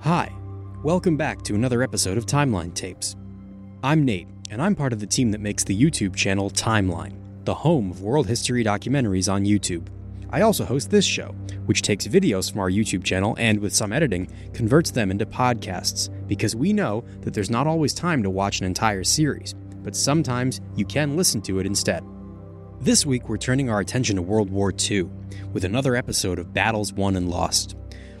Hi, welcome back to another episode of Timeline Tapes. I'm Nate, and I'm part of the team that makes the YouTube channel Timeline, the home of world history documentaries on YouTube. I also host this show, which takes videos from our YouTube channel and, with some editing, converts them into podcasts, because we know that there's not always time to watch an entire series, but sometimes you can listen to it instead. This week, we're turning our attention to World War II, with another episode of Battles Won and Lost,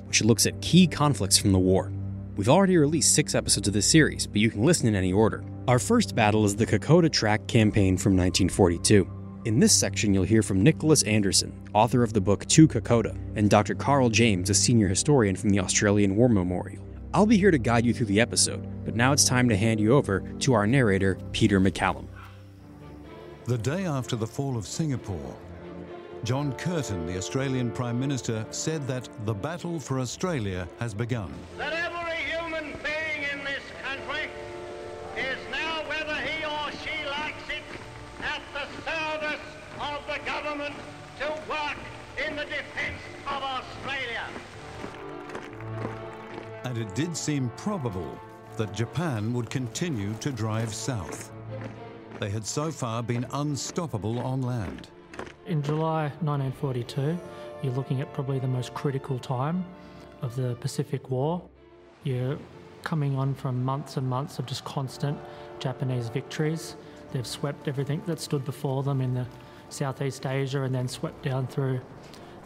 which looks at key conflicts from the war. We've already released 6 episodes of this series, but you can listen in any order. Our first battle is the Kokoda Track campaign from 1942. In this section, you'll hear from Nicholas Anderson, author of the book To Kokoda, and Dr. Carl James, a senior historian from the Australian War Memorial. I'll be here to guide you through the episode, but now it's time to hand you over to our narrator, Peter McCallum. The day after the fall of Singapore, John Curtin, the Australian Prime Minister, said that the battle for Australia has begun. That every human being in this country is now, whether he or she likes it, at the service of the government to work in the defence of Australia. And it did seem probable that Japan would continue to drive south. They had so far been unstoppable on land. In July 1942, you're looking at probably the most critical time of the Pacific War. You're coming on from months and months of just constant Japanese victories. They've swept everything that stood before them in the Southeast Asia and then swept down through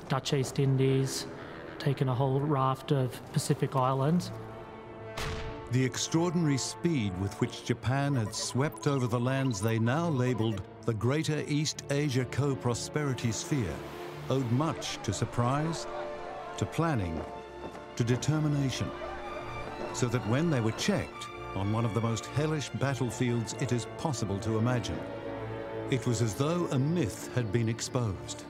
the Dutch East Indies, taken a whole raft of Pacific islands. The extraordinary speed with which Japan had swept over the lands they now labelled the Greater East Asia Co-Prosperity Sphere owed much to surprise, to planning, to determination, so that when they were checked on one of the most hellish battlefields it is possible to imagine, it was as though a myth had been exposed.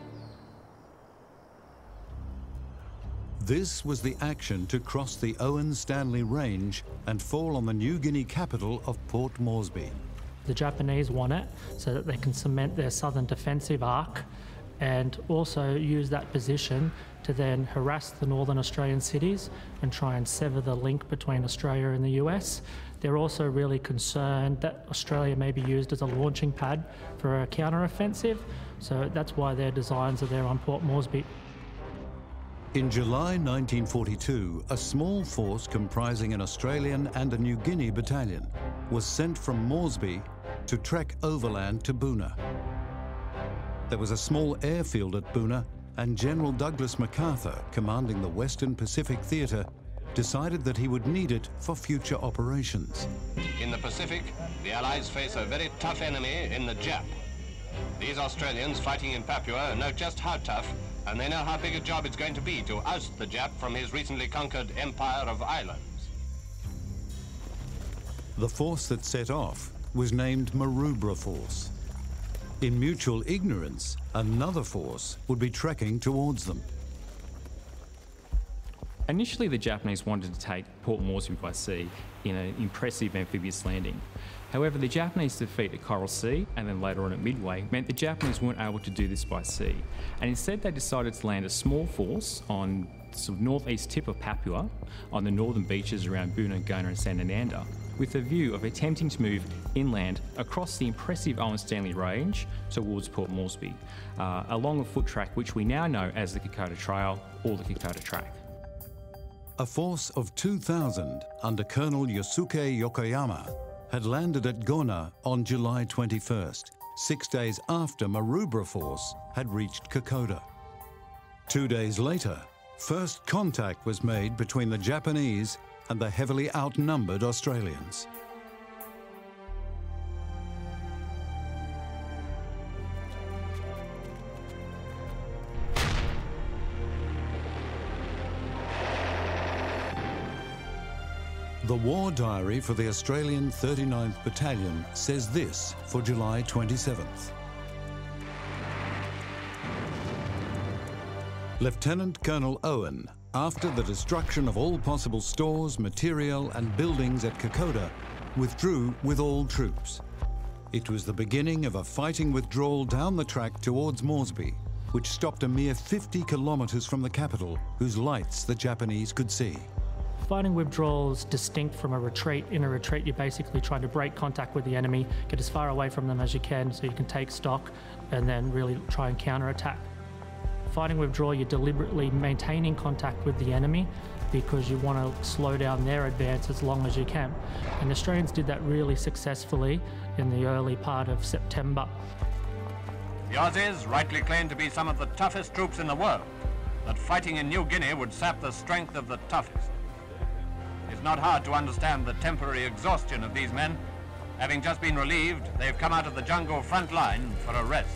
This was the action to cross the Owen Stanley Range and fall on the New Guinea capital of Port Moresby. The Japanese want it so that they can cement their southern defensive arc and also use that position to then harass the northern Australian cities and try and sever the link between Australia and the US. They're also really concerned that Australia may be used as a launching pad for a counter-offensive, so that's why their designs are there on Port Moresby. In July 1942, a small force comprising an Australian and a New Guinea battalion was sent from Moresby to trek overland to Boona. There was a small airfield at Boona, and General Douglas MacArthur, commanding the Western Pacific Theatre, decided that he would need it for future operations. In the Pacific, the Allies face a very tough enemy in the Jap. These Australians fighting in Papua know just how tough, and they know how big a job it's going to be to oust the Jap from his recently conquered empire of islands. The force that set off was named Maroubra Force. In mutual ignorance, another force would be trekking towards them. Initially, the Japanese wanted to take Port Moresby by sea in an impressive amphibious landing. However, the Japanese defeat at Coral Sea and then later on at Midway meant the Japanese weren't able to do this by sea. And instead, they decided to land a small force on the northeast tip of Papua on the northern beaches around Boona, Gona and Sandainanda. with a view of attempting to move inland across the impressive Owen Stanley Range towards Port Moresby, along a foot track which we now know as the Kokoda Trail or the Kokoda Track. A force of 2,000 under Colonel Yosuke Yokoyama had landed at Gona on July 21st, 6 days after Maroubra Force had reached Kokoda. 2 days later, first contact was made between the Japanese and the heavily outnumbered Australians. The War Diary for the Australian 39th Battalion says this for July 27th. Lieutenant Colonel Owen, after the destruction of all possible stores, material and buildings at Kokoda, withdrew with all troops. It was the beginning of a fighting withdrawal down the track towards Moresby, which stopped a mere 50 kilometres from the capital, whose lights the Japanese could see. Fighting withdrawal is distinct from a retreat. In a retreat, you're basically trying to break contact with the enemy, get as far away from them as you can so you can take stock and then really try and counterattack. Fighting withdrawal, you're deliberately maintaining contact with the enemy because you want to slow down their advance as long as you can. And the Australians did that really successfully in the early part of September. The Aussies rightly claimed to be some of the toughest troops in the world, that fighting in New Guinea would sap the strength of the toughest. It's not hard to understand the temporary exhaustion of these men. Having just been relieved, they've come out of the jungle front line for a rest.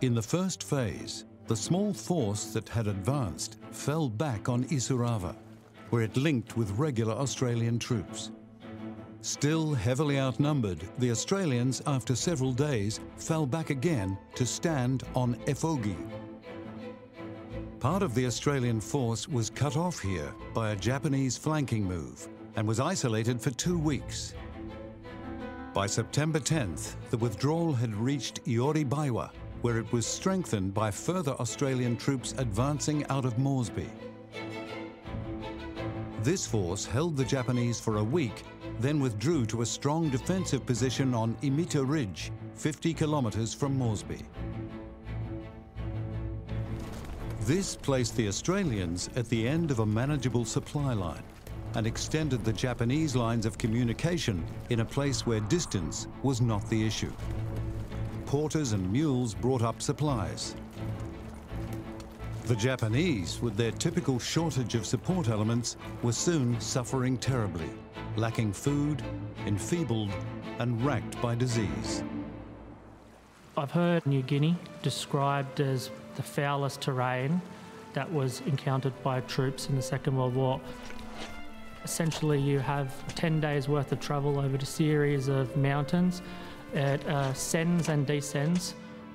In the first phase, the small force that had advanced fell back on Isurava, where it linked with regular Australian troops. Still heavily outnumbered, the Australians, after several days, fell back again to stand on Efogi. Part of the Australian force was cut off here by a Japanese flanking move and was isolated for 2 weeks. By September 10th, the withdrawal had reached Ioribaiwa, where it was strengthened by further Australian troops advancing out of Moresby. This force held the Japanese for a week, then withdrew to a strong defensive position on Imita Ridge, 50 kilometres from Moresby. This placed the Australians at the end of a manageable supply line and extended the Japanese lines of communication in a place where distance was not the issue. Porters and mules brought up supplies. The Japanese, with their typical shortage of support elements, were soon suffering terribly, lacking food, enfeebled, and racked by disease. I've heard New Guinea described as the foulest terrain that was encountered by troops in the Second World War. Essentially, you have 10 days worth of travel over a series of mountains. It ascends and descends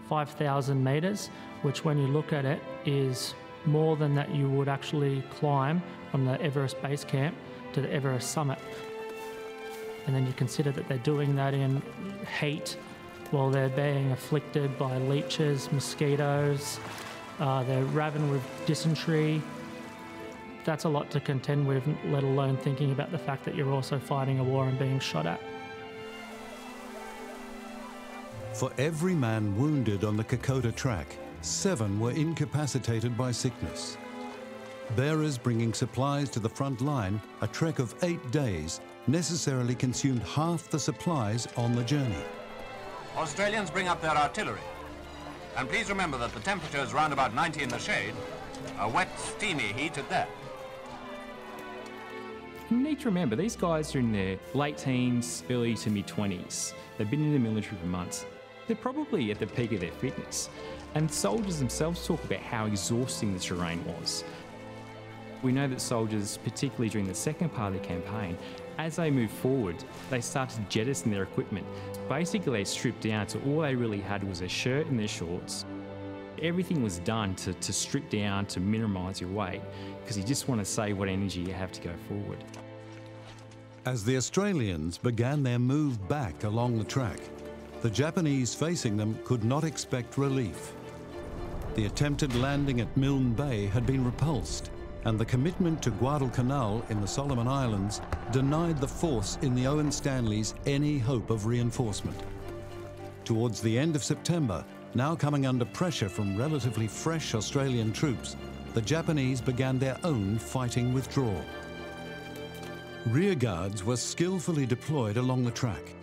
5,000 metres, which when you look at it is more than that you would actually climb from the Everest base camp to the Everest summit. And then you consider that they're doing that in heat while they're being afflicted by leeches, mosquitoes, they're raven with dysentery. That's a lot to contend with, let alone thinking about the fact that you're also fighting a war and being shot at. For every man wounded on the Kokoda Track, 7 were incapacitated by sickness. Bearers bringing supplies to the front line, a trek of 8 days, necessarily consumed half the supplies on the journey. Australians bring up their artillery. And please remember that the temperature is round about 90 in the shade, a wet, steamy heat at that. You need to remember, these guys are in their late teens, early to mid-20s. They've been in the military for months. They're probably at the peak of their fitness. And soldiers themselves talk about how exhausting the terrain was. We know that soldiers, particularly during the second part of the campaign, as they move forward, they start to jettison their equipment. Basically, they stripped down to all they really had was their shirt and their shorts. Everything was done to strip down, to minimise your weight, because you just want to save what energy you have to go forward. As the Australians began their move back along the track, the Japanese facing them could not expect relief. The attempted landing at Milne Bay had been repulsed, and the commitment to Guadalcanal in the Solomon Islands denied the force in the Owen Stanleys any hope of reinforcement. Towards the end of September, now coming under pressure from relatively fresh Australian troops, the Japanese began their own fighting withdrawal. Rearguards were skillfully deployed along the track,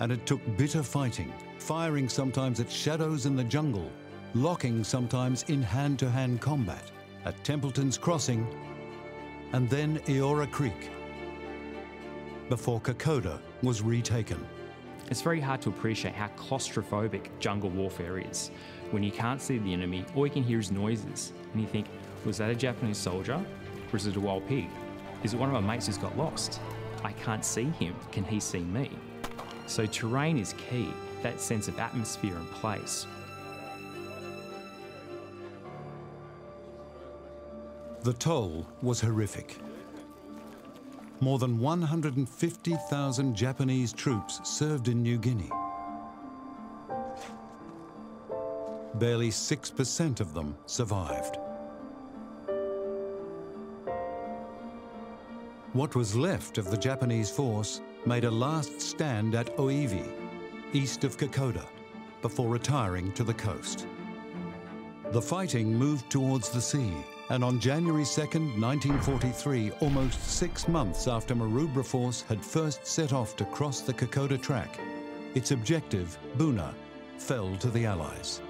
and it took bitter fighting, firing sometimes at shadows in the jungle, locking sometimes in hand-to-hand combat at Templeton's Crossing and then Eora Creek before Kokoda was retaken. It's very hard to appreciate how claustrophobic jungle warfare is when you can't see the enemy, all you can hear is noises, and you think, was that a Japanese soldier or is it a wild pig? Is it one of my mates who's got lost? I can't see him, can he see me? So terrain is key, that sense of atmosphere and place. The toll was horrific. More than 150,000 Japanese troops served in New Guinea. Barely 6% of them survived. What was left of the Japanese force made a last stand at Oivi, east of Kokoda, before retiring to the coast. The fighting moved towards the sea, and on January 2nd, 1943, almost 6 months after Maroubra Force had first set off to cross the Kokoda Track, its objective, Buna, fell to the Allies.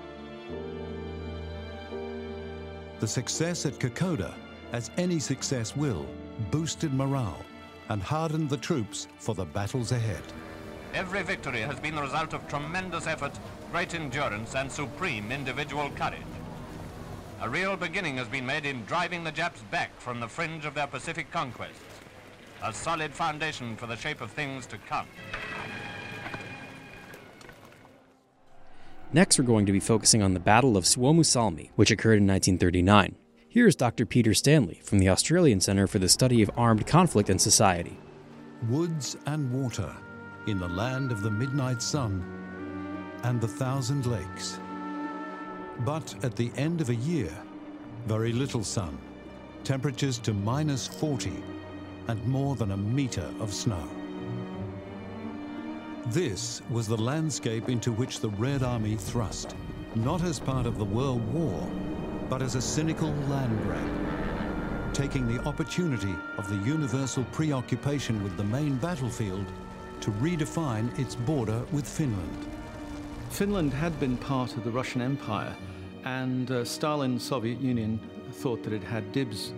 The success at Kokoda, as any success will, boosted morale and hardened the troops for the battles ahead. Every victory has been the result of tremendous effort, great endurance, and supreme individual courage. A real beginning has been made in driving the Japs back from the fringe of their Pacific conquests. A solid foundation for the shape of things to come. Next, we're going to be focusing on the Battle of Suomussalmi, which occurred in 1939. Here's Dr. Peter Stanley from the Australian Centre for the Study of Armed Conflict and Society. Woods and water in the land of the midnight sun and the thousand lakes. But at the end of a year, very little sun, temperatures to minus 40 and more than a metre of snow. This was the landscape into which the Red Army thrust, not as part of the World War, but as a cynical land grab, taking the opportunity of the universal preoccupation with the main battlefield to redefine its border with Finland. Finland had been part of the Russian Empire, and Stalin's Soviet Union thought that it had dibs,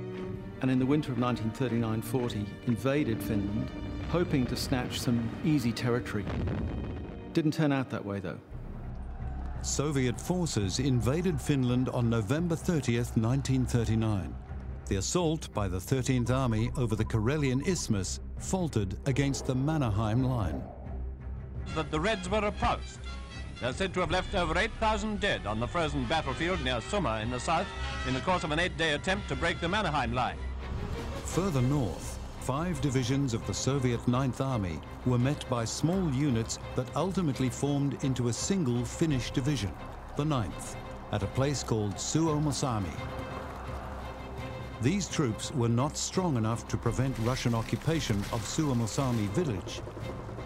and in the winter of 1939-40 invaded Finland, hoping to snatch some easy territory. Didn't turn out that way, though. Soviet forces invaded Finland on November 30th, 1939. The assault by the 13th Army over the Karelian Isthmus faltered against the Mannerheim Line. But the Reds were repulsed. They're said to have left over 8,000 dead on the frozen battlefield near Summa in the south in the course of an 8-day attempt to break the Mannerheim Line. Further north, 5 divisions of the Soviet 9th Army were met by small units that ultimately formed into a single Finnish division, the 9th, at a place called Suomussalmi. These troops were not strong enough to prevent Russian occupation of Suomussalmi village,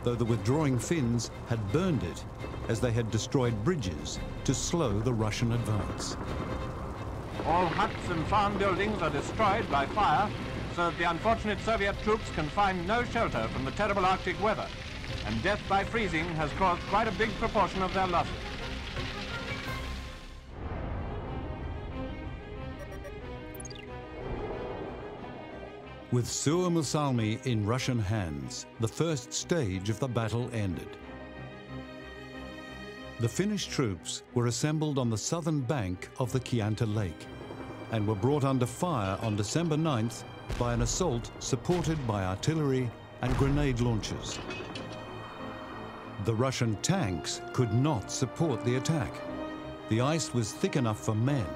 though the withdrawing Finns had burned it as they had destroyed bridges to slow the Russian advance. All huts and farm buildings are destroyed by fire so that the unfortunate Soviet troops can find no shelter from the terrible Arctic weather, and death by freezing has caused quite a big proportion of their losses. With Suomussalmi in Russian hands, the first stage of the battle ended. The Finnish troops were assembled on the southern bank of the Kianta Lake and were brought under fire on December 9th by an assault supported by artillery and grenade launchers. The Russian tanks could not support the attack. The ice was thick enough for men,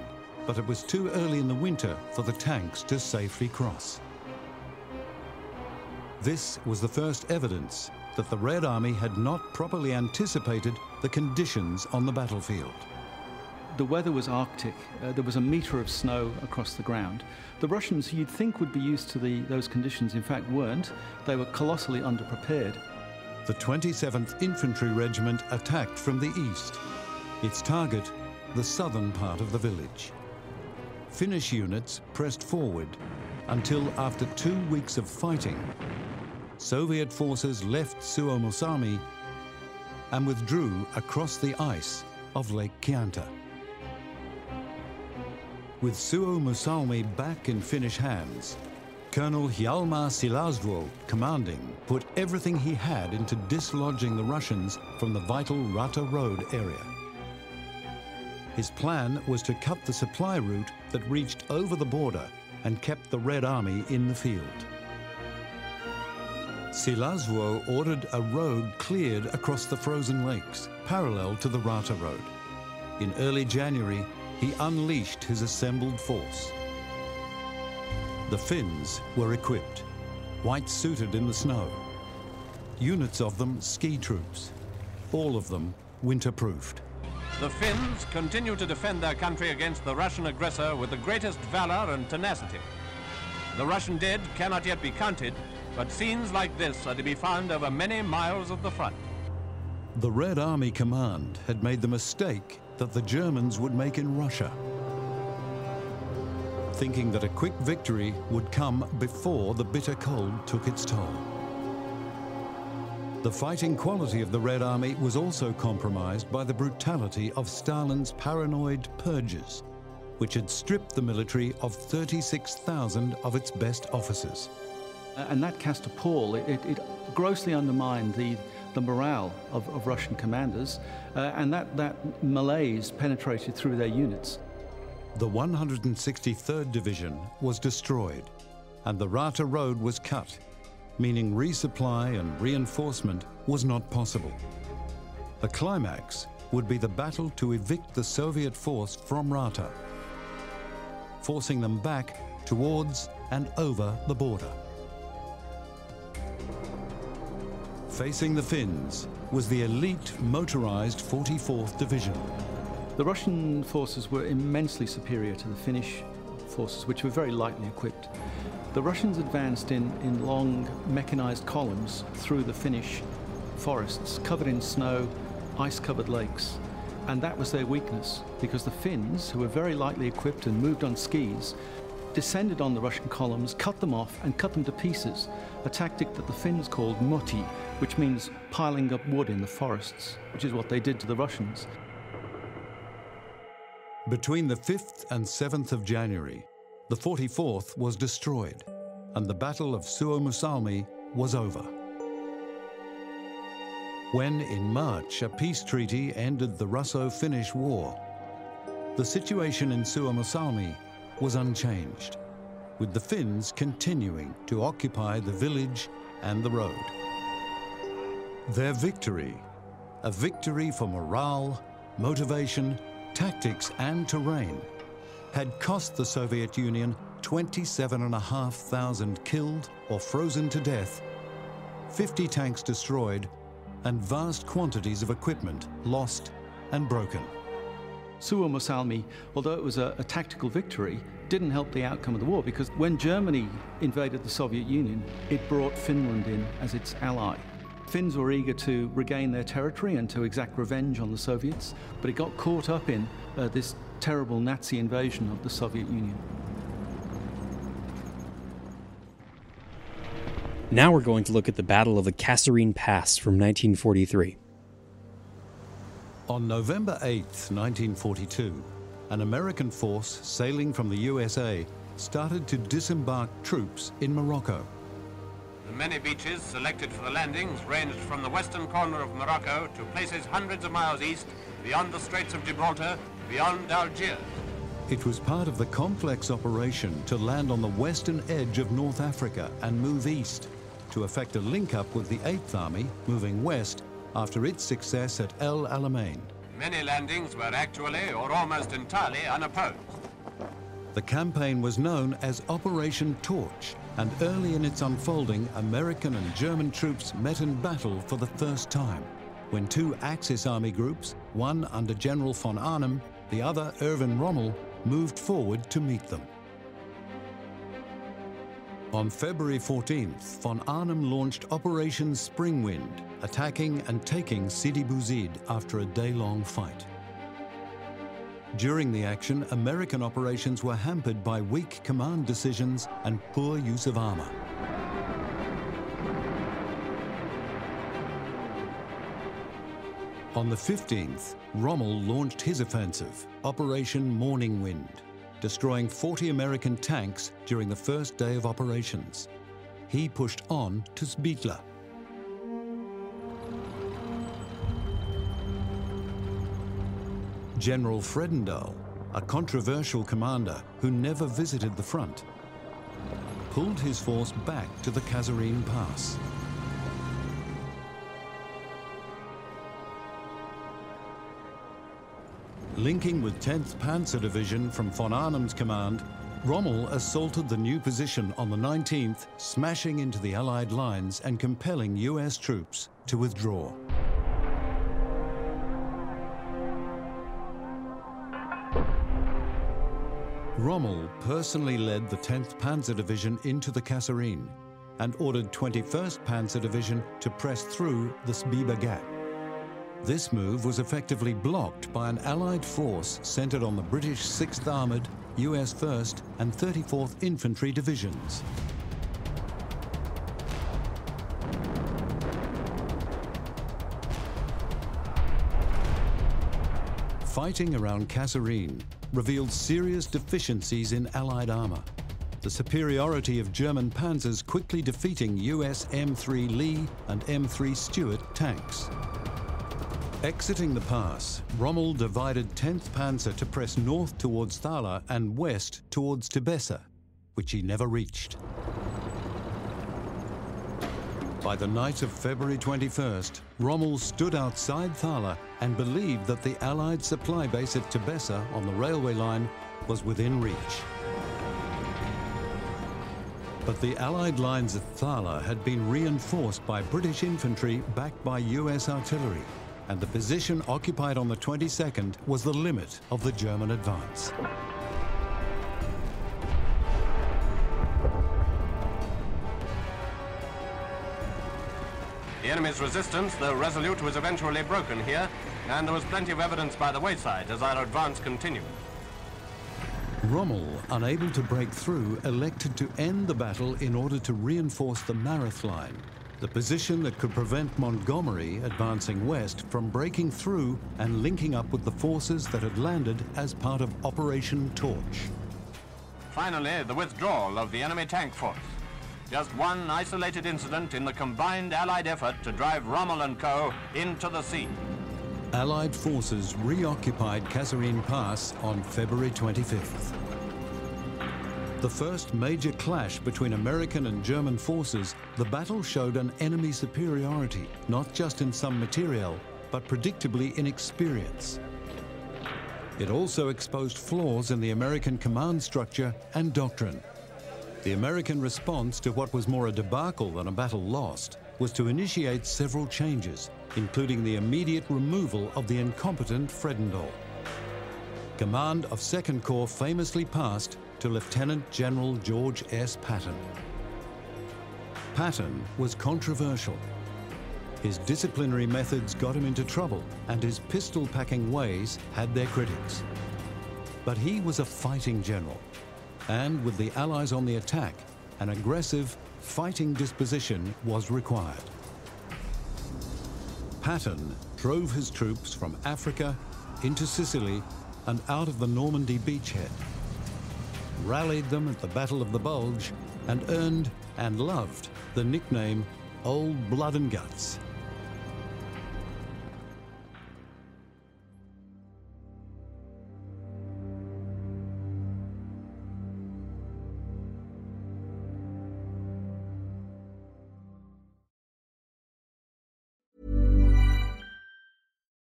but it was too early in the winter for the tanks to safely cross. This was the first evidence that the Red Army had not properly anticipated the conditions on the battlefield. The weather was Arctic. There was a metre of snow across the ground. The Russians, you'd think, would be used to those conditions, in fact, weren't. They were colossally underprepared. The 27th Infantry Regiment attacked from the east. Its target, the southern part of the village. Finnish units pressed forward until, after 2 weeks of fighting, Soviet forces left Suomussalmi and withdrew across the ice of Lake Kianta. With Suomussalmi back in Finnish hands, Colonel Hjalmar Silasvuo, commanding, put everything he had into dislodging the Russians from the vital Rata Road area. His plan was to cut the supply route that reached over the border and kept the Red Army in the field. Silasvuo ordered a road cleared across the frozen lakes, parallel to the Rata Road. In early January, he unleashed his assembled force. The Finns were equipped, white-suited in the snow. Units of them ski troops, all of them winter-proofed. The Finns continue to defend their country against the Russian aggressor with the greatest valor and tenacity. The Russian dead cannot yet be counted, but scenes like this are to be found over many miles of the front. The Red Army command had made the mistake that the Germans would make in Russia, thinking that a quick victory would come before the bitter cold took its toll. The fighting quality of the Red Army was also compromised by the brutality of Stalin's paranoid purges, which had stripped the military of 36,000 of its best officers. And that cast a pall. It grossly undermined the morale of Russian commanders, and that malaise penetrated through their units. The 163rd Division was destroyed, and the Rata Road was cut, meaning resupply and reinforcement was not possible. The climax would be the battle to evict the Soviet force from Rata, forcing them back towards and over the border. Facing the Finns was the elite motorized 44th Division. The Russian forces were immensely superior to the Finnish forces, which were very lightly equipped. The Russians advanced in long mechanized columns through the Finnish forests, covered in snow, ice-covered lakes, and that was their weakness, because the Finns, who were very lightly equipped and moved on skis, descended on the Russian columns, cut them off, and cut them to pieces, a tactic that the Finns called moti, which means piling up wood in the forests, which is what they did to the Russians. Between the 5th and 7th of January, the 44th was destroyed, and the Battle of Suomussalmi was over. When, in March, a peace treaty ended the Russo-Finnish War, the situation in Suomussalmi was unchanged, with the Finns continuing to occupy the village and the road. Their victory, a victory for morale, motivation, tactics and terrain, had cost the Soviet Union 27,500 killed or frozen to death, 50 tanks destroyed, and vast quantities of equipment lost and broken. Suomussalmi, although it was a tactical victory, didn't help the outcome of the war, because when Germany invaded the Soviet Union, it brought Finland in as its ally. Finns were eager to regain their territory and to exact revenge on the Soviets, but it got caught up in this terrible Nazi invasion of the Soviet Union. Now we're going to look at the Battle of the Kasserine Pass from 1943. On November 8, 1942, an American force sailing from the USA started to disembark troops in Morocco. The many beaches selected for the landings ranged from the western corner of Morocco to places hundreds of miles east, beyond the Straits of Gibraltar, beyond Algiers. It was part of the complex operation to land on the western edge of North Africa and move east, to effect a link-up with the 8th Army moving west after its success at El Alamein. Many landings were actually or almost entirely unopposed. The campaign was known as Operation Torch, and early in its unfolding, American and German troops met in battle for the first time, when two Axis army groups, one under General von Arnim The other, Erwin Rommel, moved forward to meet them. On February 14th, von Arnim launched Operation Springwind, attacking and taking Sidi Bouzid after a day-long fight. During the action, American operations were hampered by weak command decisions and poor use of armor. On the 15th, Rommel launched his offensive, Operation Morning Wind, destroying 40 American tanks during the first day of operations. He pushed on to Sbiba. General Fredendall, a controversial commander who never visited the front, pulled his force back to the Kasserine Pass. Linking with 10th Panzer Division from von Arnim's command, Rommel assaulted the new position on the 19th, smashing into the Allied lines and compelling US troops to withdraw. Rommel personally led the 10th Panzer Division into the Kasserine and ordered 21st Panzer Division to press through the Sbiba Gap. This move was effectively blocked by an Allied force centered on the British 6th Armoured, US 1st and 34th Infantry Divisions. Fighting around Kasserine revealed serious deficiencies in Allied armor. The superiority of German panzers quickly defeating US M3 Lee and M3 Stuart tanks. Exiting the pass, Rommel divided 10th Panzer to press north towards Thala and west towards Tibessa, which he never reached. By the night of February 21st, Rommel stood outside Thala and believed that the Allied supply base at Tibessa on the railway line was within reach. But the Allied lines at Thala had been reinforced by British infantry backed by US artillery, and the position occupied on the 22nd was the limit of the German advance. The enemy's resistance, though resolute, was eventually broken here, and there was plenty of evidence by the wayside as our advance continued. Rommel, unable to break through, elected to end the battle in order to reinforce the Mannerheim Line, the position that could prevent Montgomery, advancing west, from breaking through and linking up with the forces that had landed as part of Operation Torch. Finally, the withdrawal of the enemy tank force. Just one isolated incident in the combined Allied effort to drive Rommel and co. into the sea. Allied forces reoccupied Kasserine Pass on February 25th. The first major clash between American and German forces, the battle showed an enemy superiority, not just in some materiel, but predictably in experience. It also exposed flaws in the American command structure and doctrine. The American response to what was more a debacle than a battle lost was to initiate several changes, including the immediate removal of the incompetent Fredendall. Command of 2nd Corps famously passed to Lieutenant General George S. Patton. Patton was controversial. His disciplinary methods got him into trouble, and his pistol-packing ways had their critics. But he was a fighting general, and with the Allies on the attack, an aggressive, fighting disposition was required. Patton drove his troops from Africa into Sicily and out of the Normandy beachhead, rallied them at the Battle of the Bulge, and earned and loved the nickname Old Blood and Guts.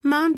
I'm Mom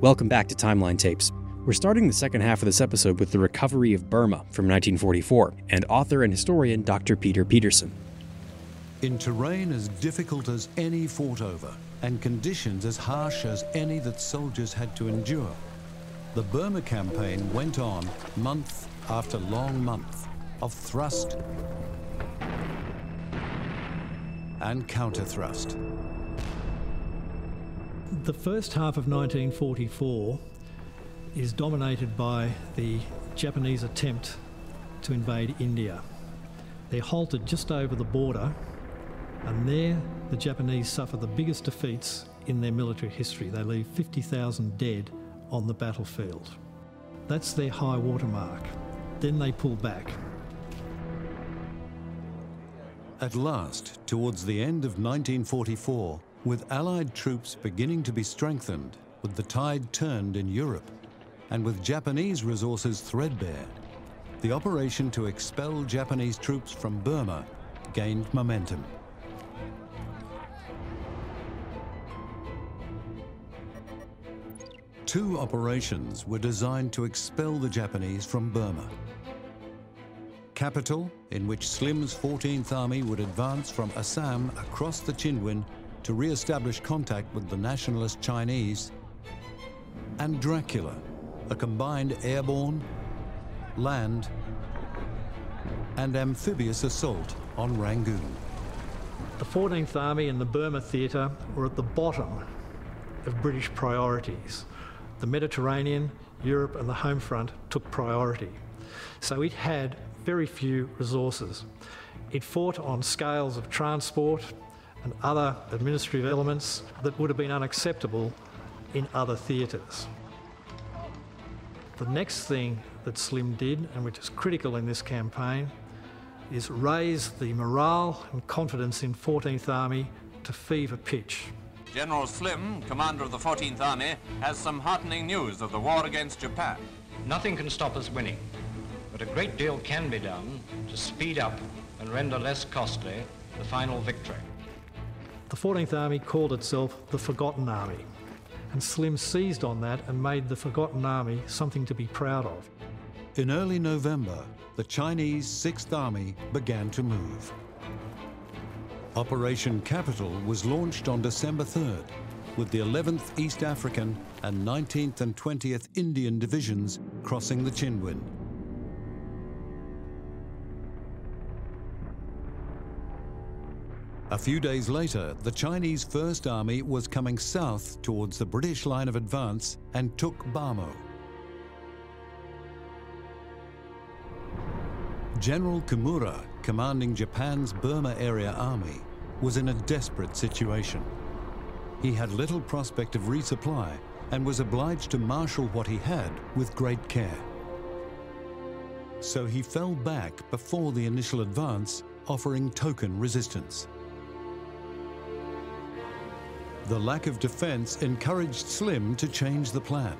Welcome back to Timeline Tapes. We're starting the second half of this episode with the recovery of Burma from 1944 and author and historian Dr. Peter Peterson. In terrain as difficult as any fought over, and conditions as harsh as any that soldiers had to endure, the Burma campaign went on month after long month of thrust and counter-thrust. The first half of 1944 is dominated by the Japanese attempt to invade India. They're halted just over the border, and there the Japanese suffer the biggest defeats in their military history. They leave 50,000 dead on the battlefield. That's their high water mark. Then they pull back. At last, towards the end of 1944, with Allied troops beginning to be strengthened, with the tide turned in Europe, and with Japanese resources threadbare, the operation to expel Japanese troops from Burma gained momentum. Two operations were designed to expel the Japanese from Burma. Capital, in which Slim's 14th Army would advance from Assam across the Chindwin to re-establish contact with the nationalist Chinese, and Dracula, a combined airborne, land, and amphibious assault on Rangoon. The 14th Army and the Burma Theatre were at the bottom of British priorities. The Mediterranean, Europe and the home front took priority. So it had very few resources. It fought on scales of transport and other administrative elements that would have been unacceptable in other theatres. The next thing that Slim did, and which is critical in this campaign, is raise the morale and confidence in 14th Army to fever pitch. General Slim, commander of the 14th Army, has some heartening news of the war against Japan. Nothing can stop us winning, but a great deal can be done to speed up and render less costly the final victory. The 14th Army called itself the Forgotten Army, and Slim seized on that and made the Forgotten Army something to be proud of. In early November, the Chinese 6th Army began to move. Operation Capital was launched on December 3rd, with the 11th East African and 19th and 20th Indian divisions crossing the Chindwin. A few days later, the Chinese 1st Army was coming south towards the British line of advance and took Bamo. General Kimura, commanding Japan's Burma Area Army, was in a desperate situation. He had little prospect of resupply and was obliged to marshal what he had with great care. so he fell back before the initial advance, offering token resistance. The lack of defense encouraged Slim to change the plan.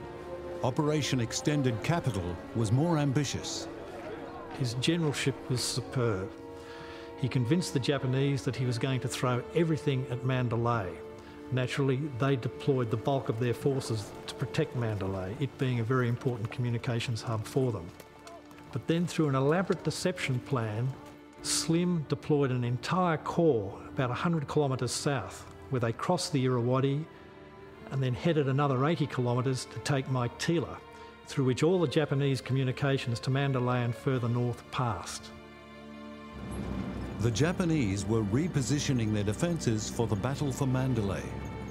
Operation Extended Capital was more ambitious. His generalship was superb. He convinced the Japanese that he was going to throw everything at Mandalay. Naturally, they deployed the bulk of their forces to protect Mandalay, it being a very important communications hub for them. But then through an elaborate deception plan, Slim deployed an entire corps about 100 kilometres south, where they crossed the Irrawaddy and then headed another 80 kilometres to take Mike Thala, through which all the Japanese communications to Mandalay and further north passed. The Japanese were repositioning their defences for the battle for Mandalay,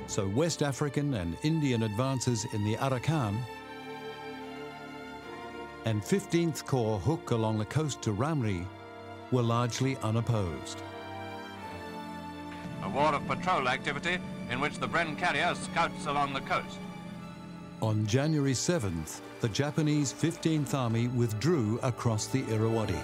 so West African and Indian advances in the Arakan and 15th Corps Hook along the coast to Ramri were largely unopposed. A war of patrol activity in which the Bren carrier scouts along the coast. On January 7th, the Japanese 15th Army withdrew across the Irrawaddy.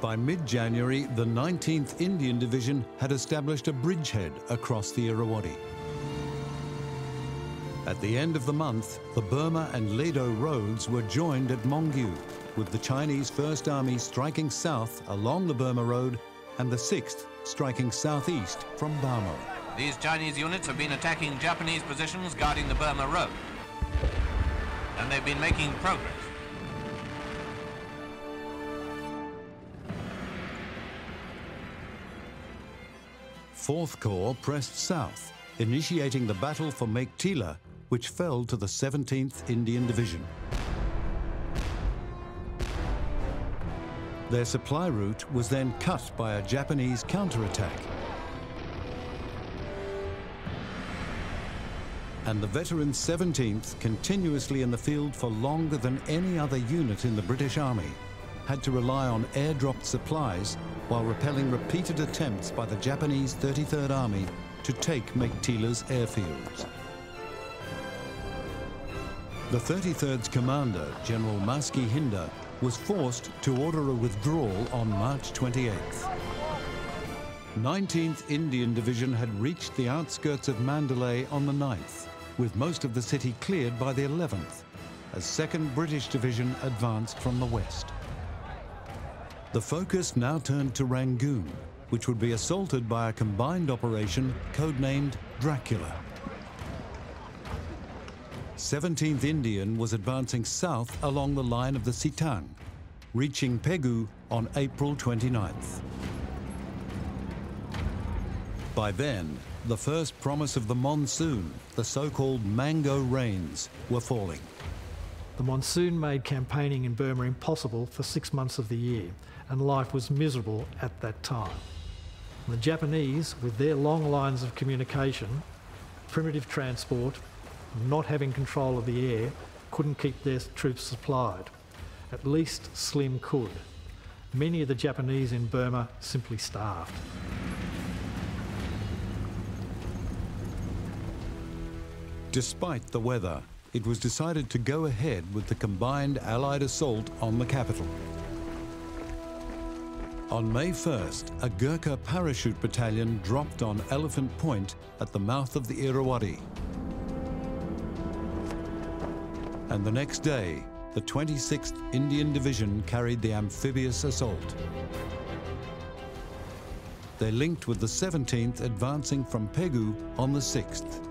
By mid-January, the 19th Indian Division had established a bridgehead across the Irrawaddy. At the end of the month, the Burma and Ledo roads were joined at Mongu, with the Chinese First Army striking south along the Burma Road and the 6th striking southeast from Bamo. These Chinese units have been attacking Japanese positions guarding the Burma Road, and they've been making progress. Fourth Corps pressed south, initiating the battle for Make Tila, which fell to the 17th Indian Division. Their supply route was then cut by a Japanese counterattack, and the veteran 17th, continuously in the field for longer than any other unit in the British Army, had to rely on airdropped supplies while repelling repeated attempts by the Japanese 33rd Army to take Make-Tila's airfields. The 33rd's commander, General Maski Hinder, was forced to order a withdrawal on March 28th. 19th Indian Division had reached the outskirts of Mandalay on the 9th, with most of the city cleared by the 11th, as 2nd British Division advanced from the west. The focus now turned to Rangoon, which would be assaulted by a combined operation codenamed Dracula. 17th Indian was advancing south along the line of the Sitang, reaching Pegu on April 29th. By then, the first promise of the monsoon, the so-called mango rains, were falling. The monsoon made campaigning in Burma impossible for 6 months of the year, and life was miserable at that time. The Japanese, with their long lines of communication, primitive transport, not having control of the air, couldn't keep their troops supplied. At least Slim could. Many of the Japanese in Burma simply starved. Despite the weather, it was decided to go ahead with the combined Allied assault on the capital. On May 1st, a Gurkha parachute battalion dropped on Elephant Point at the mouth of the Irrawaddy. And the next day, the 26th Indian Division carried the amphibious assault. They linked with the 17th advancing from Pegu on the 6th.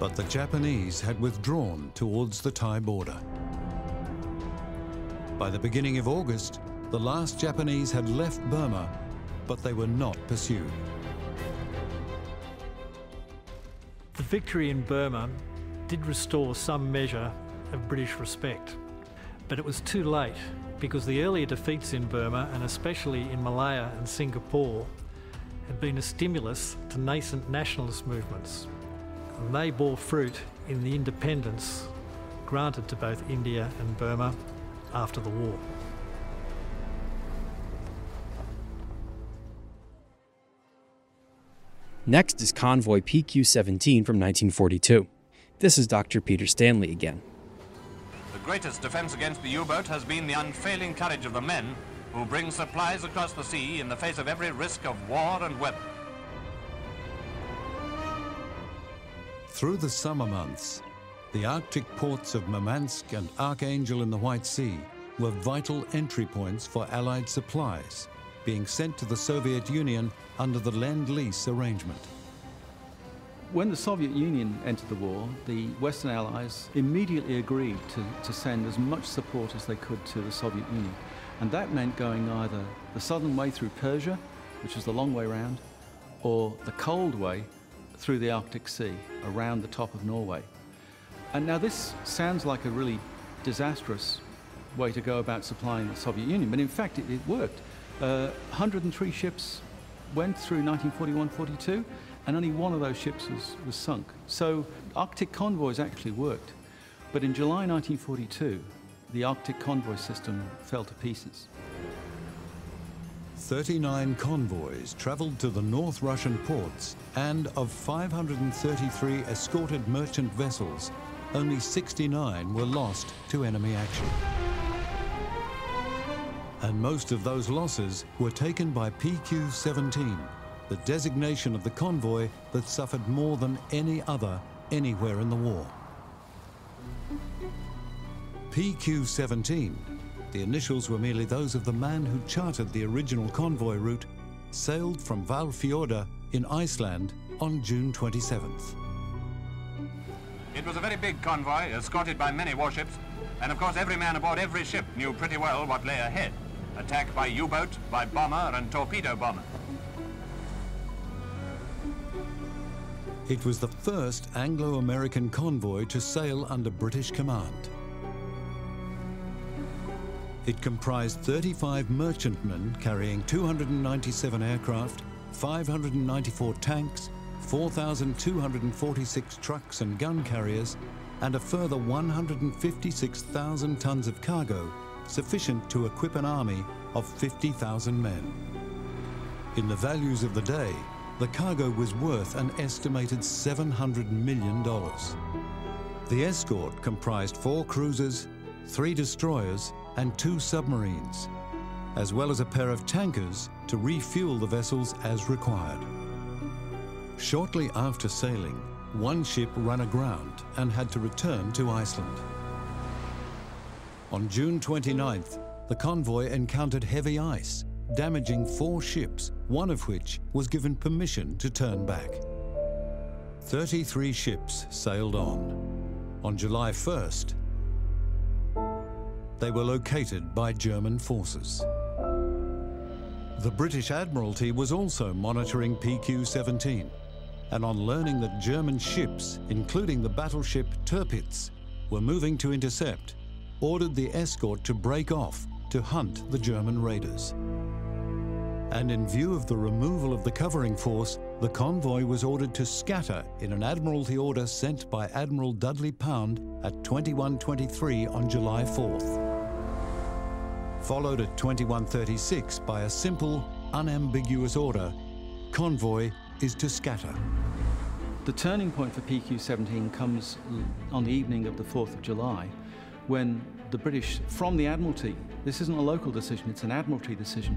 But the Japanese had withdrawn towards the Thai border. By the beginning of August, the last Japanese had left Burma, but they were not pursued. The victory in Burma did restore some measure of British respect, but it was too late because the earlier defeats in Burma, and especially in Malaya and Singapore, had been a stimulus to nascent nationalist movements, and they bore fruit in the independence granted to both India and Burma after the war. Next is Convoy PQ-17 from 1942. This is Dr. Peter Stanley again. The greatest defense against the U-boat has been the unfailing courage of the men who bring supplies across the sea in the face of every risk of war and weather. Through the summer months, the Arctic ports of Murmansk and Archangel in the White Sea were vital entry points for Allied supplies being sent to the Soviet Union under the Lend-Lease arrangement. When the Soviet Union entered the war, the Western Allies immediately agreed to send as much support as they could to the Soviet Union. And that meant going either the southern way through Persia, which is the long way round, or the cold way through the Arctic Sea, around the top of Norway. And now this sounds like a really disastrous way to go about supplying the Soviet Union, but in fact it worked. 103 ships went through 1941-42, and only one of those ships was sunk. So Arctic convoys actually worked. But in July 1942, the Arctic convoy system fell to pieces. 39 convoys traveled to the North Russian ports, and of 533 escorted merchant vessels, only 69 were lost to enemy action. And most of those losses were taken by PQ-17, the designation of the convoy that suffered more than any other anywhere in the war. PQ-17, the initials were merely those of the man who charted the original convoy route, sailed from Valfjorda in Iceland on June 27th. It was a very big convoy, escorted by many warships, and of course every man aboard every ship knew pretty well what lay ahead. Attack by U-boat, by bomber and torpedo bomber. It was the first Anglo-American convoy to sail under British command. It comprised 35 merchantmen carrying 297 aircraft, 594 tanks, 4,246 trucks and gun carriers, and a further 156,000 tons of cargo, sufficient to equip an army of 50,000 men. In the values of the day, the cargo was worth an estimated $700 million. The escort comprised 4 cruisers, 3 destroyers, and 2 submarines, as well as a pair of tankers to refuel the vessels as required. Shortly after sailing, one ship ran aground and had to return to Iceland. On June 29th, the convoy encountered heavy ice, damaging 4 ships, one of which was given permission to turn back. 33 ships sailed on. On July 1st, they were located by German forces. The British Admiralty was also monitoring PQ-17, and on learning that German ships, including the battleship Tirpitz, were moving to intercept, ordered the escort to break off to hunt the German raiders. And in view of the removal of the covering force, the convoy was ordered to scatter in an Admiralty order sent by Admiral Dudley Pound at 21:23 on July 4th, followed at 21:36 by a simple, unambiguous order: convoy is to scatter. The turning point for PQ-17 comes on the evening of the 4th of July, when the British, from the Admiralty, this isn't a local decision, it's an Admiralty decision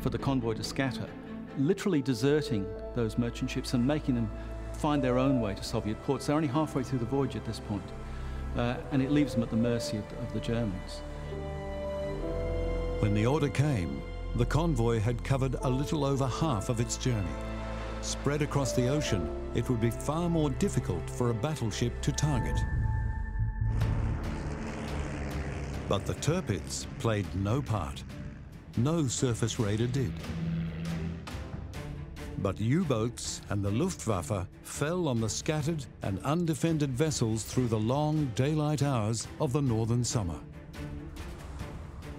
for the convoy to scatter, literally deserting those merchant ships and making them find their own way to Soviet ports. They're only halfway through the voyage at this point, and it leaves them at the mercy of the Germans. When the order came, the convoy had covered a little over half of its journey. Spread across the ocean, it would be far more difficult for a battleship to target. But the Tirpitz played no part. No surface raider did. But U-boats and the Luftwaffe fell on the scattered and undefended vessels through the long daylight hours of the northern summer.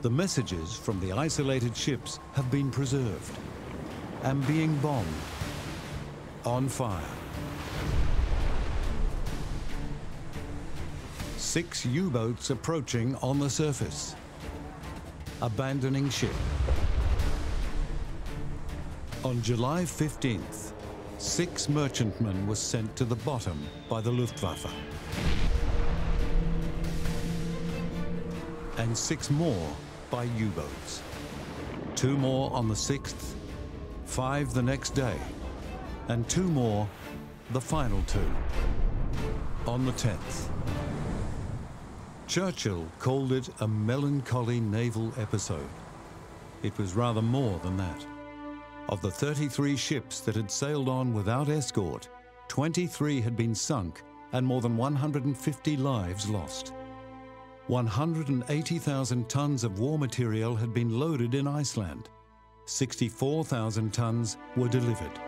The messages from the isolated ships have been preserved and being bombed, on fire. 6 U-boats approaching on the surface, abandoning ship. On July 15th, 6 merchantmen were sent to the bottom by the Luftwaffe, and 6 more by U-boats. 2 more on the 6th, 5 the next day, and 2 more, the final 2, on the 10th. Churchill called it a melancholy naval episode. It was rather more than that. Of the 33 ships that had sailed on without escort, 23 had been sunk and more than 150 lives lost. 180,000 tons of war material had been loaded in Iceland. 64,000 tons were delivered.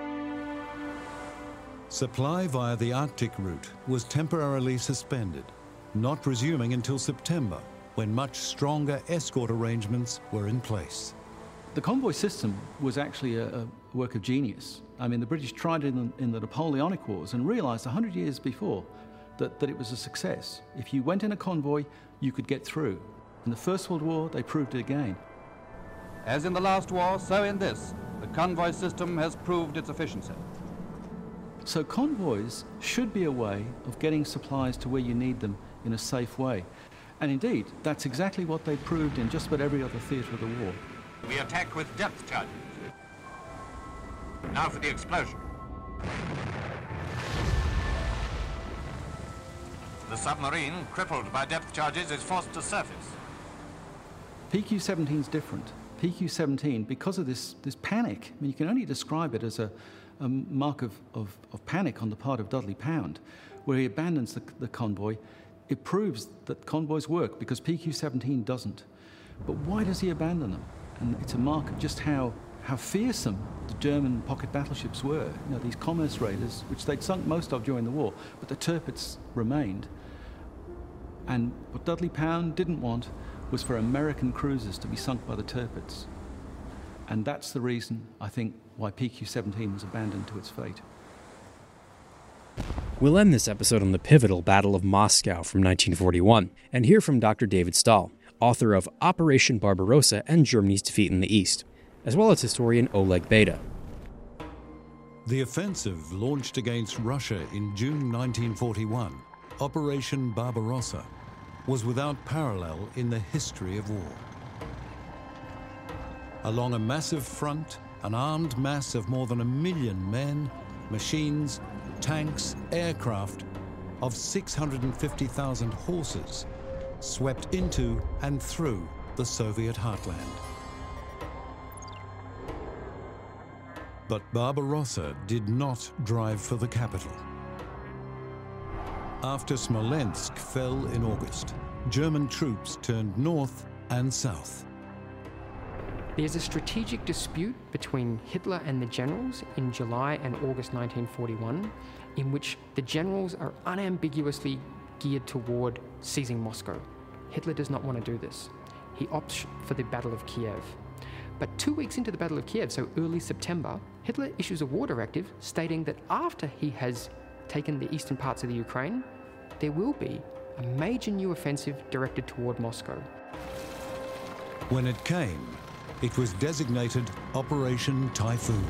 Supply via the Arctic route was temporarily suspended, not resuming until September, when much stronger escort arrangements were in place. The convoy system was actually a work of genius. I mean, the British tried it in the Napoleonic Wars and realised 100 years before that it was a success. If you went in a convoy, you could get through. In the First World War, they proved it again. As in the last war, so in this, the convoy system has proved its efficiency. So convoys should be a way of getting supplies to where you need them in a safe way. And indeed, that's exactly what they proved in just about every other theatre of the war. We attack with depth charges. Now for the explosion. The submarine, crippled by depth charges, is forced to surface. PQ-17 is different. PQ-17, because of this panic, I mean, you can only describe it as a mark of panic on the part of Dudley Pound, where he abandons the convoy. It proves that convoys work because PQ-17 doesn't. But why does he abandon them? And it's a mark of just how fearsome the German pocket battleships were. You know, these commerce raiders, which they'd sunk most of during the war, but the Tirpitz remained. And what Dudley Pound didn't want was for American cruisers to be sunk by the Tirpitz. And that's the reason, I think, why PQ-17 was abandoned to its fate. We'll end this episode on the pivotal Battle of Moscow from 1941, and hear from Dr. David Stahl, author of Operation Barbarossa and Germany's Defeat in the East, as well as historian Oleg Beda. The offensive launched against Russia in June 1941, Operation Barbarossa, was without parallel in the history of war. Along a massive front, an armed mass of more than 1 million men, machines, tanks, aircraft, of 650,000 horses, swept into and through the Soviet heartland. But Barbarossa did not drive for the capital. After Smolensk fell in August, German troops turned north and south. There's a strategic dispute between Hitler and the generals in July and August 1941, in which the generals are unambiguously geared toward seizing Moscow. Hitler does not want to do this. He opts for the Battle of Kiev. But 2 weeks into the Battle of Kiev, so early September, Hitler issues a war directive stating that after he has taken the eastern parts of the Ukraine, there will be a major new offensive directed toward Moscow. When it came, it was designated Operation Typhoon.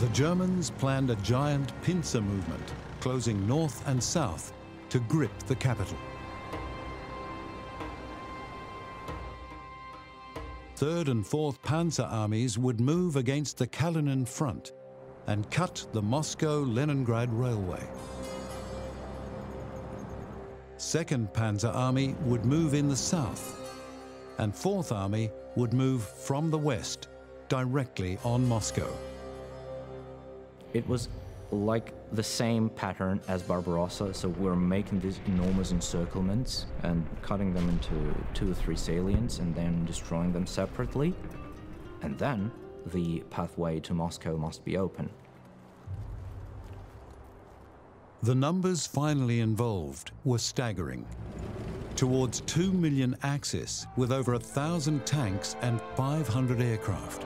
The Germans planned a giant pincer movement, closing north and south to grip the capital. 3rd and 4th Panzer armies would move against the Kalinin front and cut the Moscow-Leningrad railway. 2nd Panzer army would move in the south, and 4th Army would move from the west directly on Moscow. It was like the same pattern as Barbarossa, so we're making these enormous encirclements and cutting them into 2 or 3 salients and then destroying them separately. And then the pathway to Moscow must be open. The numbers finally involved were staggering. Towards 2 million Axis, with over 1,000 tanks and 500 aircraft.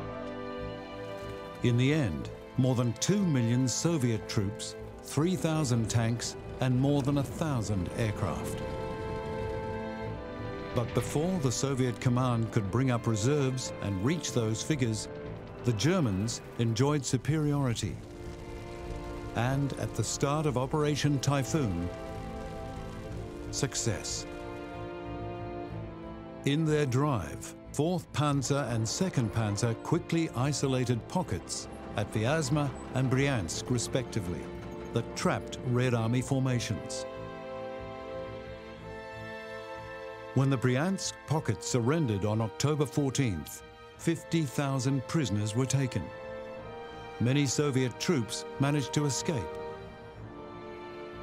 In the end, more than 2 million Soviet troops, 3,000 tanks, and more than 1,000 aircraft. But before the Soviet command could bring up reserves and reach those figures, the Germans enjoyed superiority. And at the start of Operation Typhoon, success. In their drive, 4th Panzer and 2nd Panzer quickly isolated pockets at Vyazma and Bryansk respectively that trapped Red Army formations. When the Bryansk pocket surrendered on October 14th, 50,000 prisoners were taken. Many Soviet troops managed to escape.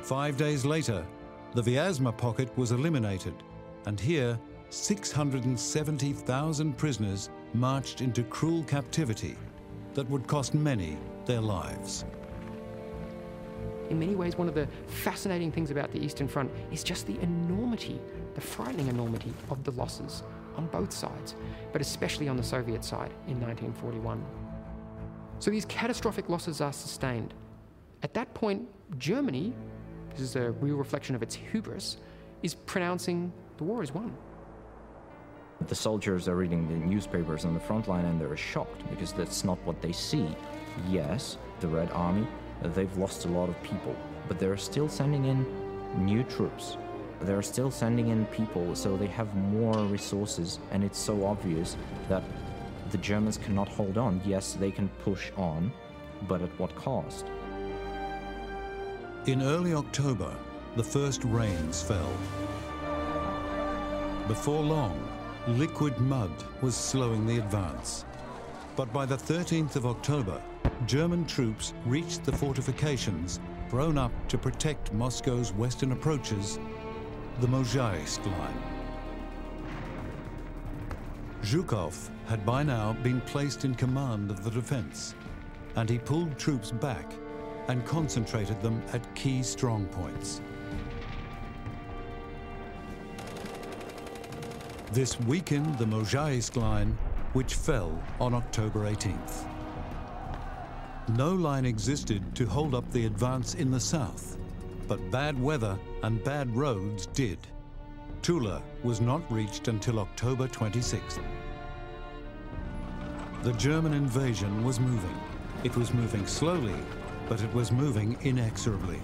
5 days later, the Vyazma pocket was eliminated, and here 670,000 prisoners marched into cruel captivity that would cost many their lives. In many ways, one of the fascinating things about the Eastern Front is just the enormity, the frightening enormity of the losses on both sides, but especially on the Soviet side in 1941. So these catastrophic losses are sustained. At that point, Germany, this is a real reflection of its hubris, is pronouncing the war is won. The soldiers are reading the newspapers on the front line and they're shocked because that's not what they see. Yes, the Red Army, they've lost a lot of people, but they're still sending in new troops. They're still sending in people, so they have more resources, and it's so obvious that the Germans cannot hold on. Yes, they can push on, but at what cost? In early October, the first rains fell. Before long, liquid mud was slowing the advance. But by the 13th of October, German troops reached the fortifications thrown up to protect Moscow's western approaches, the Mozháysk Line. Zhukov had by now been placed in command of the defense, and he pulled troops back and concentrated them at key strong points. This weakened the Mozháysk Line, which fell on October 18th. No line existed to hold up the advance in the south, but bad weather and bad roads did. Tula was not reached until October 26th. The German invasion was moving. It was moving slowly, but it was moving inexorably.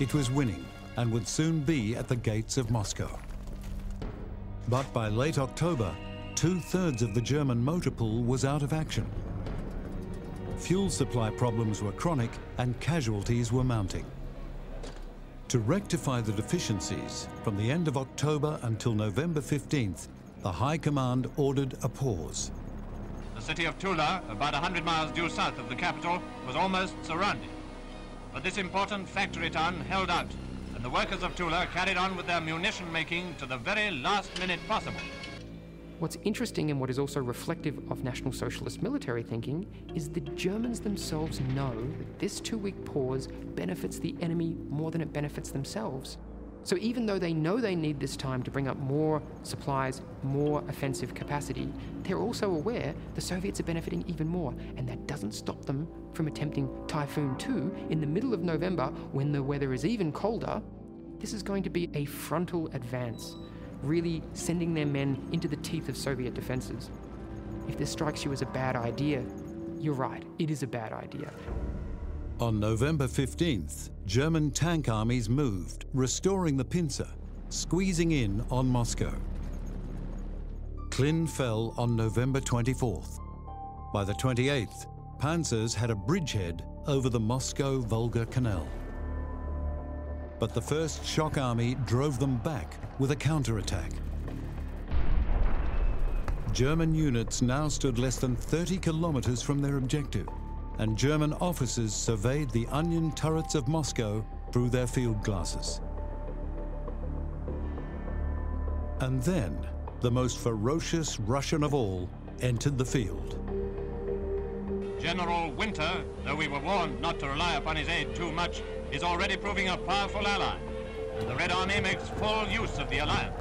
It was winning and would soon be at the gates of Moscow. But by late October, 2/3 of the German motor pool was out of action. Fuel supply problems were chronic and casualties were mounting. To rectify the deficiencies, from the end of October until November 15th, the High Command ordered a pause. The city of Tula, about 100 miles due south of the capital, was almost surrounded. But this important factory town held out, and the workers of Tula carried on with their munition making to the very last minute possible. What's interesting, and what is also reflective of National Socialist military thinking, is the Germans themselves know that this 2-week pause benefits the enemy more than it benefits themselves. So even though they know they need this time to bring up more supplies, more offensive capacity, they're also aware the Soviets are benefiting even more, and that doesn't stop them from attempting Typhoon 2 in the middle of November when the weather is even colder. This is going to be a frontal advance, really sending their men into the teeth of Soviet defenses. If this strikes you as a bad idea, you're right, it is a bad idea. On November 15th, German tank armies moved, restoring the pincer, squeezing in on Moscow. Klin fell on November 24th. By the 28th, panzers had a bridgehead over the Moscow-Volga Canal. But the First Shock Army drove them back with a counterattack. German units now stood less than 30 kilometers from their objective, and German officers surveyed the onion turrets of Moscow through their field glasses. And then, the most ferocious Russian of all entered the field. General Winter, though we were warned not to rely upon his aid too much, is already proving a powerful ally, and the Red Army makes full use of the alliance.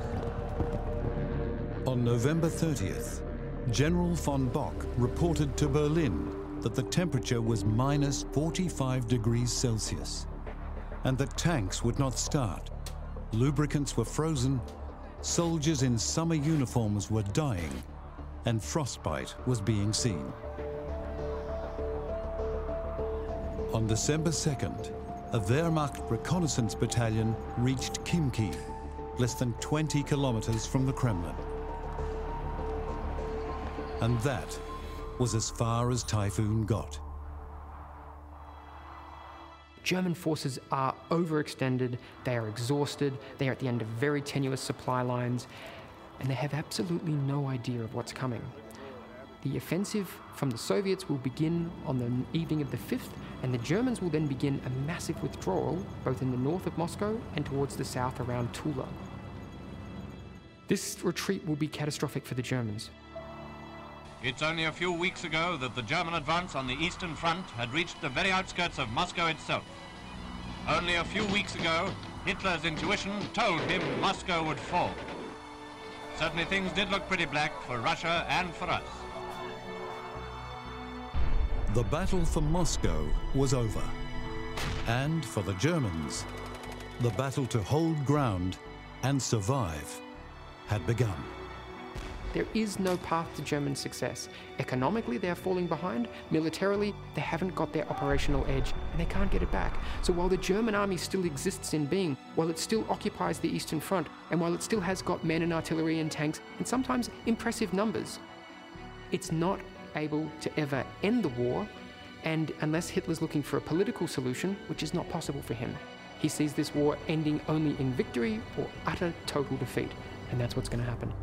On November 30th, General von Bock reported to Berlin that the temperature was -45°C, and that tanks would not start. Lubricants were frozen, soldiers in summer uniforms were dying, and frostbite was being seen. On December 2nd, a Wehrmacht reconnaissance battalion reached Khimki, less than 20 kilometers from the Kremlin. And that was as far as Typhoon got. German forces are overextended, they are exhausted, they are at the end of very tenuous supply lines, and they have absolutely no idea of what's coming. The offensive from the Soviets will begin on the evening of the 5th, and the Germans will then begin a massive withdrawal, both in the north of Moscow and towards the south around Tula. This retreat will be catastrophic for the Germans. It's only a few weeks ago that the German advance on the Eastern Front had reached the very outskirts of Moscow itself. Only a few weeks ago, Hitler's intuition told him Moscow would fall. Certainly things did look pretty black for Russia and for us. The battle for Moscow was over. And for the Germans, the battle to hold ground and survive had begun. There is no path to German success. Economically, they are falling behind. Militarily, they haven't got their operational edge, and they can't get it back. So while the German army still exists in being, while it still occupies the Eastern Front, and while it still has got men and artillery and tanks, and sometimes impressive numbers, it's not able to ever end the war, and unless Hitler's looking for a political solution, which is not possible for him, he sees this war ending only in victory or utter total defeat, and that's what's going to happen.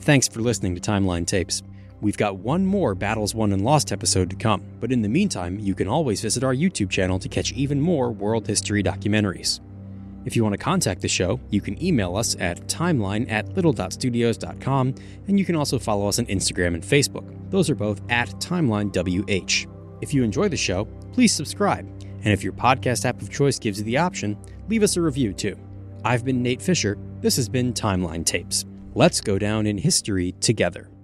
Thanks for listening to Timeline Tapes. We've got one more Battles Won and Lost episode to come, but in the meantime, you can always visit our YouTube channel to catch even more world history documentaries. If you want to contact the show, you can email us at timeline@little.studios.com, and you can also follow us on Instagram and Facebook. Those are both at TimelineWH. If you enjoy the show, please subscribe, and if your podcast app of choice gives you the option, leave us a review too. I've been Nate Fisher. This has been Timeline Tapes. Let's go down in history together.